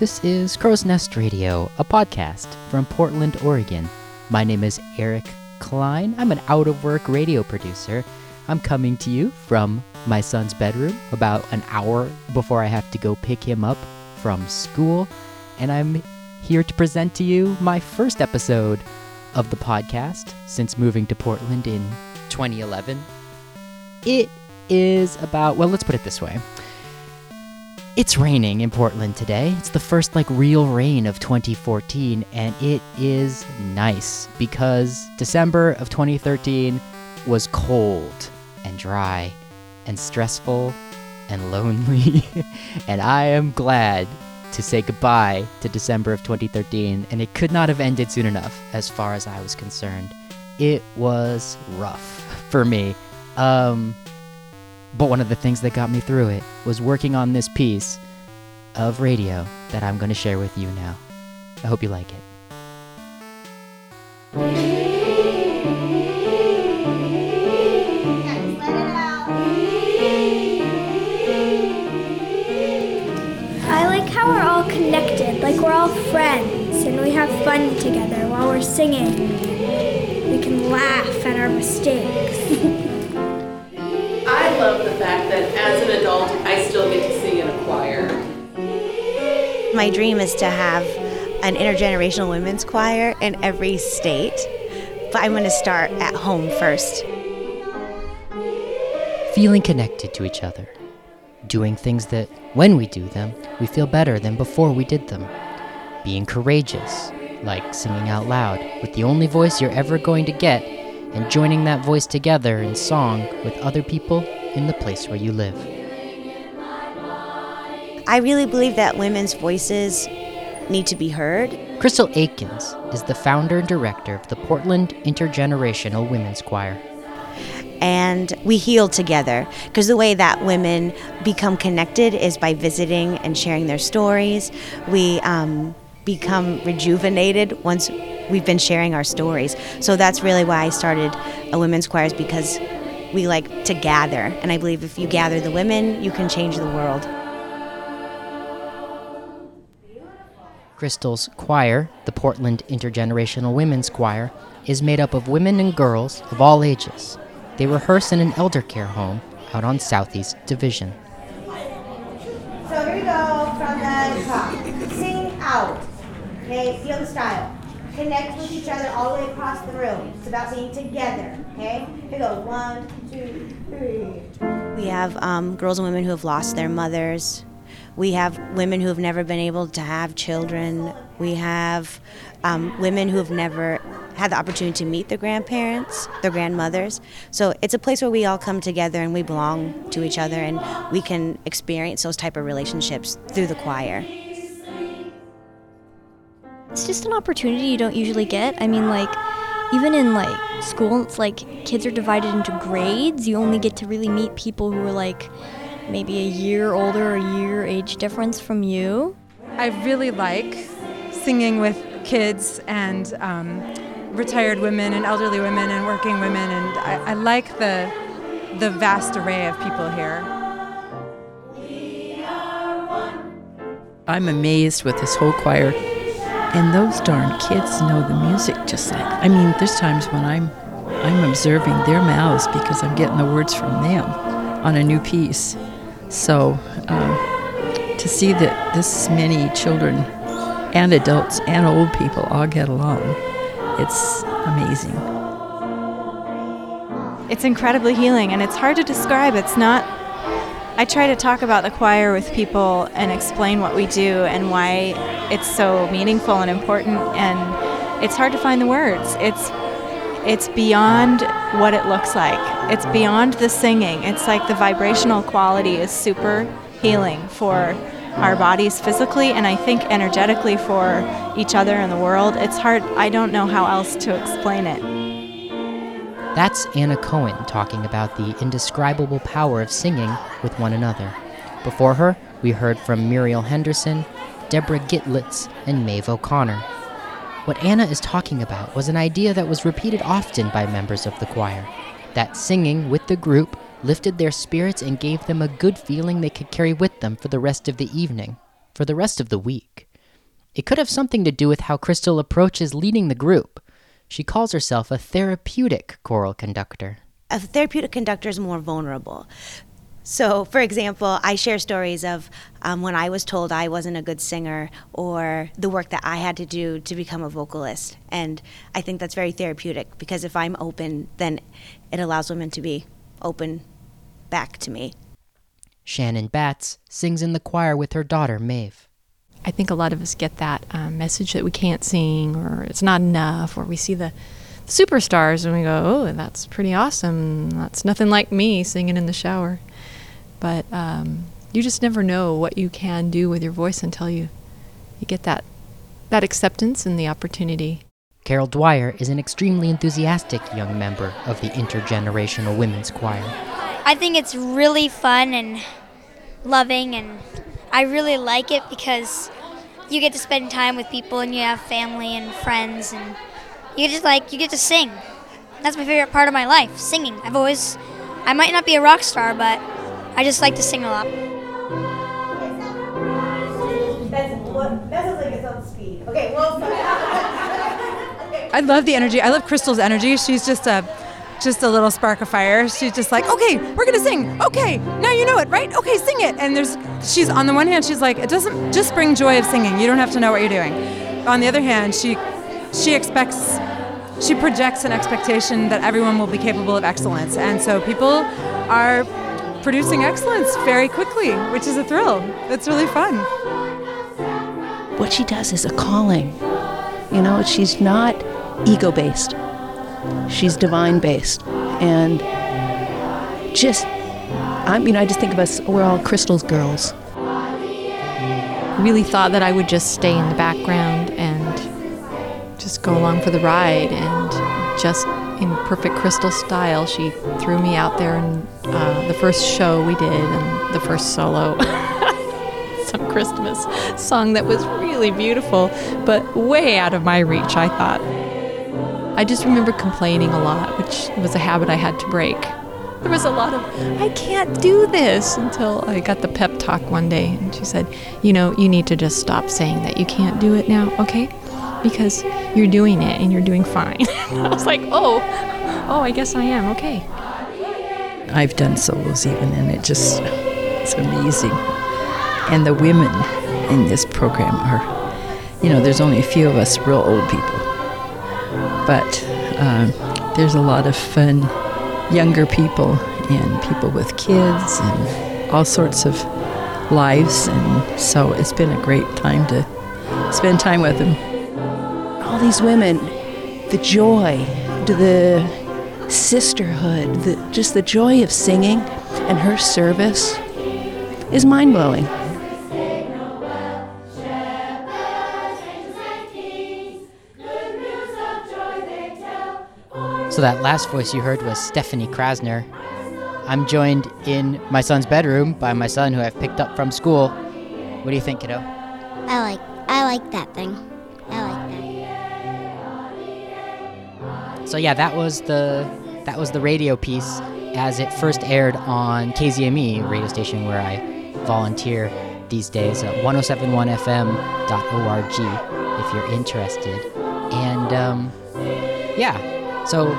This is Crow's Nest Radio, a podcast from Portland, Oregon. My name is Eric Klein. I'm an out-of-work radio producer. I'm coming to you from my son's bedroom about an hour before I have to go pick him up from school. And I'm here to present to you my first episode of the podcast since moving to Portland in 2011. It is about, well, let's put it this way. It's raining in Portland today. It's the first real rain of 2014, and it is nice because December of 2013 was cold and dry and stressful and lonely, and I am glad to say goodbye to December of 2013, and it could not have ended soon enough as far as I was concerned. It was rough for me. But one of the things that got me through it was working on this piece of radio that I'm going to share with you now. I hope you like it. Connected, we're all friends and we have fun together while we're singing. We can laugh at our mistakes. I love the fact that as an adult, I still get to sing in a choir. My dream is to have an intergenerational women's choir in every state, but I'm going to start at home first. Feeling connected to each other. Doing things that, when we do them, we feel better than before we did them. Being courageous, like singing out loud with the only voice you're ever going to get, and joining that voice together in song with other people in the place where you live. I really believe that women's voices need to be heard. Crystal Aikens is the founder and director of the Portland Intergenerational Women's Choir. And we heal together, because the way that women become connected is by visiting and sharing their stories. We become rejuvenated once we've been sharing our stories. So that's really why I started a women's choir, is because we like to gather. And I believe if you gather the women, you can change the world. Crystal's choir, the Portland Intergenerational Women's Choir, is made up of women and girls of all ages. They rehearse in an elder care home out on Southeast Division. So here we go from the top. Sing out. Okay, feel the style. Connect with each other all the way across the room. It's about being together. Okay, here we go. 1, 2, 3. We have girls and women who have lost their mothers. We have women who have never been able to have children. We have women who have never had the opportunity to meet their grandparents, their grandmothers. So it's a place where we all come together and we belong to each other, and we can experience those type of relationships through the choir. It's just an opportunity you don't usually get. I mean, even in school, it's kids are divided into grades. You only get to really meet people who are maybe a year older or a year age difference from you. I really like singing with kids and retired women and elderly women and working women, and I like the vast array of people here. I'm amazed with this whole choir, and those darn kids know the music just there's times when I'm observing their mouths because I'm getting the words from them on a new piece. So to see that this many children and adults and old people all get along, it's amazing. It's incredibly healing, and it's hard to describe. It's not... I try to talk about the choir with people and explain what we do and why it's so meaningful and important, and it's hard to find the words. It's beyond what it looks like. It's beyond the singing. It's the vibrational quality is super healing for our bodies physically, and I think energetically for each other in the world. It's hard, I don't know how else to explain it. That's Anna Cohen talking about the indescribable power of singing with one another. Before her, we heard from Muriel Henderson, Deborah Gitlitz, and Maeve O'Connor. What Anna is talking about was an idea that was repeated often by members of the choir, that singing with the group lifted their spirits and gave them a good feeling they could carry with them for the rest of the evening, for the rest of the week. It could have something to do with how Crystal approaches leading the group. She calls herself a therapeutic choral conductor. A therapeutic conductor is more vulnerable. So, for example, I share stories of when I was told I wasn't a good singer or the work that I had to do to become a vocalist. And I think that's very therapeutic because if I'm open, then it allows women to be open back to me. Shannon Batts sings in the choir with her daughter, Maeve. I think a lot of us get that message that we can't sing or it's not enough, or we see the superstars and we go, oh, that's pretty awesome. That's nothing like me singing in the shower. But you just never know what you can do with your voice until you get that acceptance and the opportunity. Carol Dwyer is an extremely enthusiastic young member of the Intergenerational Women's Choir. I think it's really fun and loving, and I really like it because you get to spend time with people and you have family and friends and you get to sing. That's my favorite part of my life, singing. I might not be a rock star, but I just like to sing a lot. I love the energy. I love Crystal's energy. She's just a little spark of fire. She's just like, okay, we're gonna sing. Okay, now you know it, right? Okay, sing it. And she's on the one hand, she's like, it doesn't just bring joy of singing. You don't have to know what you're doing. On the other hand, she projects an expectation that everyone will be capable of excellence. And so people are producing excellence very quickly, which is a thrill. It's really fun. What she does is a calling. You know, she's not ego-based. She's divine-based. And I just think of us, we're all Crystal's girls. I really thought that I would just stay in the background and just go along for the ride, and just in perfect Crystal style, she threw me out there in the first show we did, and the first solo, some Christmas song that was really beautiful, but way out of my reach, I thought. I just remember complaining a lot, which was a habit I had to break. There was a lot of, I can't do this, until I got the pep talk one day, and she said, you know, you need to just stop saying that you can't do it now, okay? Because you're doing it and you're doing fine. I was like, oh, I guess I am, okay. I've done solos even, and it's amazing. And the women in this program are, there's only a few of us real old people, but there's a lot of fun younger people and people with kids and all sorts of lives, and so it's been a great time to spend time with them. All these women, the joy, the sisterhood, just the joy of singing and her service is mind-blowing. So that last voice you heard was Stephanie Krasner. I'm joined in my son's bedroom by my son, who I've picked up from school. What do you think, kiddo? I like that thing. So yeah, that was the radio piece as it first aired on KZME, radio station where I volunteer these days, 1071fm.org if you're interested. And yeah, so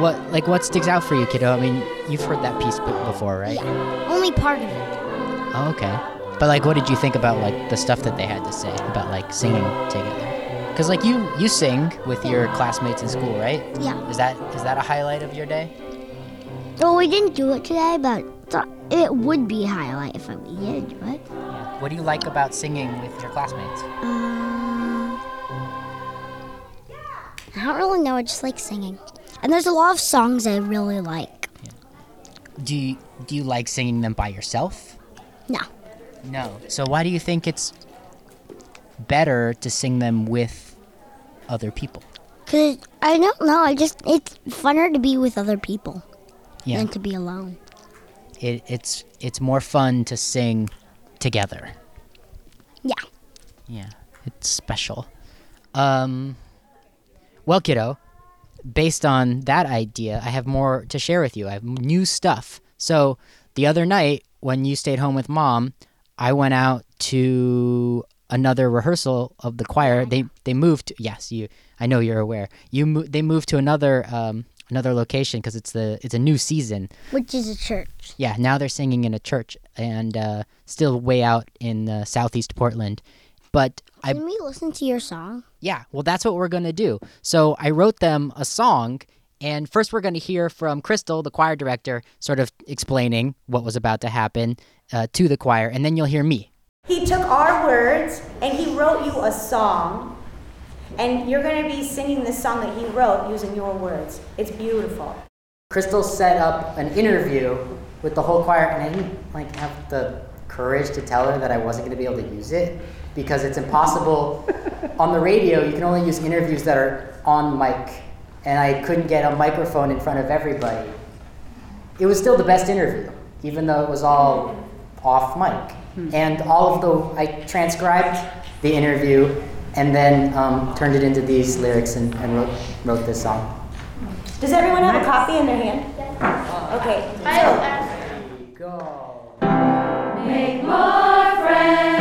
what sticks out for you, kiddo? I mean, you've heard that piece before, right? Yeah, only part of it. Oh, okay. But what did you think about the stuff that they had to say about singing together? Because you sing with your classmates in school, right? Yeah. Is that a highlight of your day? Well, we didn't do it today, but it would be a highlight if we did, right? Yeah. What do you like about singing with your classmates? I don't really know. I just like singing. And there's a lot of songs I really like. Yeah. Do you like singing them by yourself? No. No. So why do you think it's better to sing them with other people? Because, I don't know, it's funner to be with other people than to be alone. It's more fun to sing together. Yeah. Yeah, it's special. Well, kiddo, based on that idea, I have more to share with you. I have new stuff. So, the other night, when you stayed home with Mom, I went out to another rehearsal of the choir. They moved. Yes, you. I know you're aware. They moved to another location because it's a new season, which is a church. Yeah, now they're singing in a church and still way out in southeast Portland. But can we listen to your song? Yeah, well, that's what we're gonna do. So I wrote them a song, and first we're gonna hear from Crystal, the choir director, sort of explaining what was about to happen to the choir, and then you'll hear me. He took our words and he wrote you a song, and you're going to be singing this song that he wrote using your words. It's beautiful. Crystal set up an interview with the whole choir, and I didn't have the courage to tell her that I wasn't going to be able to use it because it's impossible. On the radio, you can only use interviews that are on mic, and I couldn't get a microphone in front of everybody. It was still the best interview, even though it was all off mic. And I transcribed the interview and then turned it into these lyrics and wrote this song. Does everyone have a copy in their hand? Yes. Okay. So, go. Make more friends.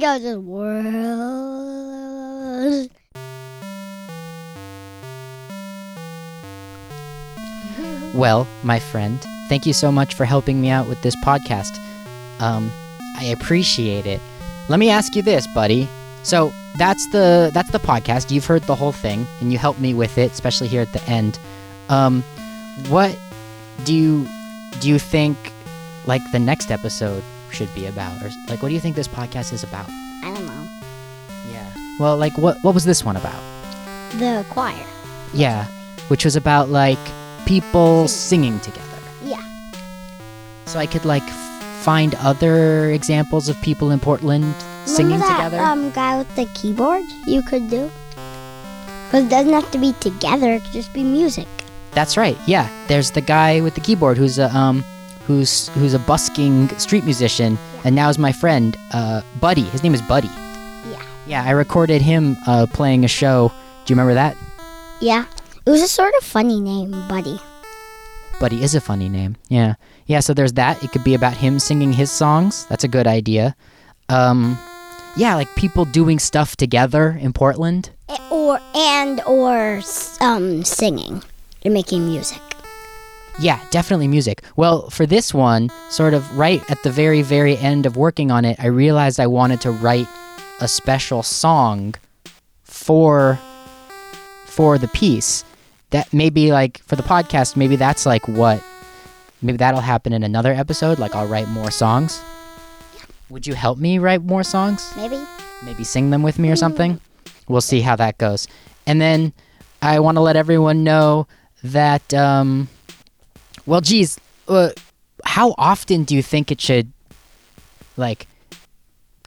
Go to the world. Well, my friend, thank you so much for helping me out with this podcast. I appreciate it. Let me ask you this, buddy. So that's the podcast. You've heard the whole thing, and you helped me with it, especially here at the end. What do you think the next episode should be about, or what do you think this podcast is about? I don't know. Yeah. Well, what was this one about? The choir. Yeah, which was about people singing together. Yeah. So I could find other examples of people in Portland singing together. Guy with the keyboard you could do, because it doesn't have to be together. It could just be music. That's right. Yeah. There's the guy with the keyboard who's who's a busking street musician, yeah, and now is my friend, Buddy. His name is Buddy. Yeah. Yeah, I recorded him playing a show. Do you remember that? Yeah. It was a sort of funny name, Buddy. Buddy is a funny name, yeah. Yeah, so there's that. It could be about him singing his songs. That's a good idea. Yeah, people doing stuff together in Portland. Or singing and making music. Yeah, definitely music. Well, for this one, sort of right at the very, very end of working on it, I realized I wanted to write a special song for the piece. That maybe for the podcast, maybe that's maybe that'll happen in another episode. I'll write more songs. Yeah. Would you help me write more songs? Maybe sing them with me or something. We'll see how that goes. And then I want to let everyone know that, well, geez, how often do you think it should,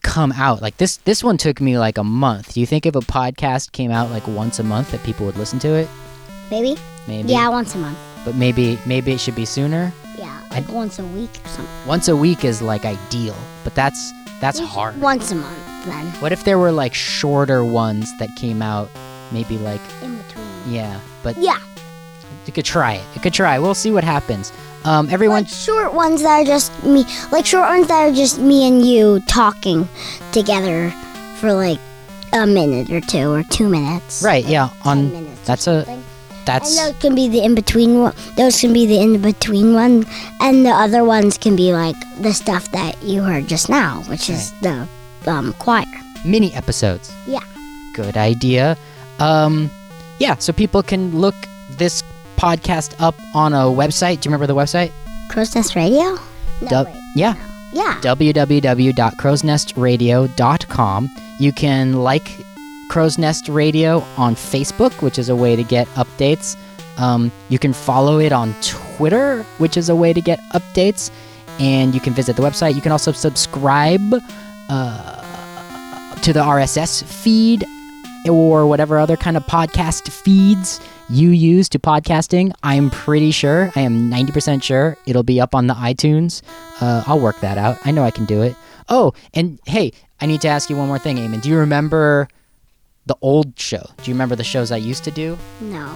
come out? This one took me, a month. Do you think if a podcast came out, once a month that people would listen to it? Maybe. Yeah, once a month. But maybe it should be sooner? Yeah, once a week or something. Once a week is, ideal, but that's hard. Once a month, then. What if there were, shorter ones that came out, maybe, in between. Yeah, but... Yeah. You could try it. We'll see what happens. Everyone, short ones that are just me, and you talking together for a minute or 2 or 2 minutes. Right. Yeah. 10 minutes. That's a That's. And those can be the in-between one. Those can be the in-between one, and the other ones can be like the stuff that you heard just now, which is the choir. Mini episodes. Yeah. Good idea. Yeah, so people can look this podcast up on a website. Do you remember the website? Crows Nest Radio? Yeah. www.crowsnestradio.com. You can like Crows Nest Radio on Facebook, which is a way to get updates. You can follow it on Twitter, which is a way to get updates. And you can visit the website. You can also subscribe to the RSS feed or whatever other kind of podcast feeds you use to podcasting. I'm pretty sure, I am 90% sure it'll be up on the iTunes. I'll work that out. I know I can do it. Oh, and hey, I need to ask you one more thing, Eamon. Do you remember the old show? Do you remember the shows I used to do? No.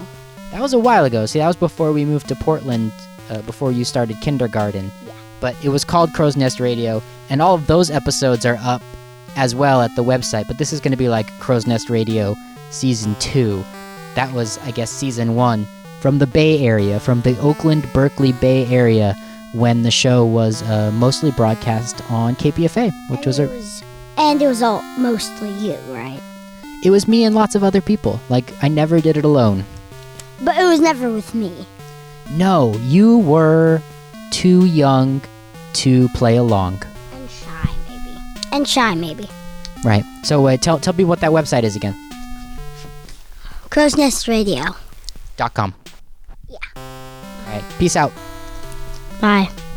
That was a while ago. See, that was before we moved to Portland, before you started kindergarten. Yeah. But it was called Crow's Nest Radio, and all of those episodes are up as well at the website, but this is going to be like Crow's Nest Radio Season 2. That was, I guess, Season 1 from the Bay Area, from the Oakland, Berkeley Bay Area, when the show was mostly broadcast on KPFA, which was And it was all mostly you, right? It was me and lots of other people. Like, I never did it alone. But it was never with me. No, you were too young to play along. And shy, maybe. Right. So tell me what that website is again. crowsnestradio.com. Yeah. All right. Peace out. Bye.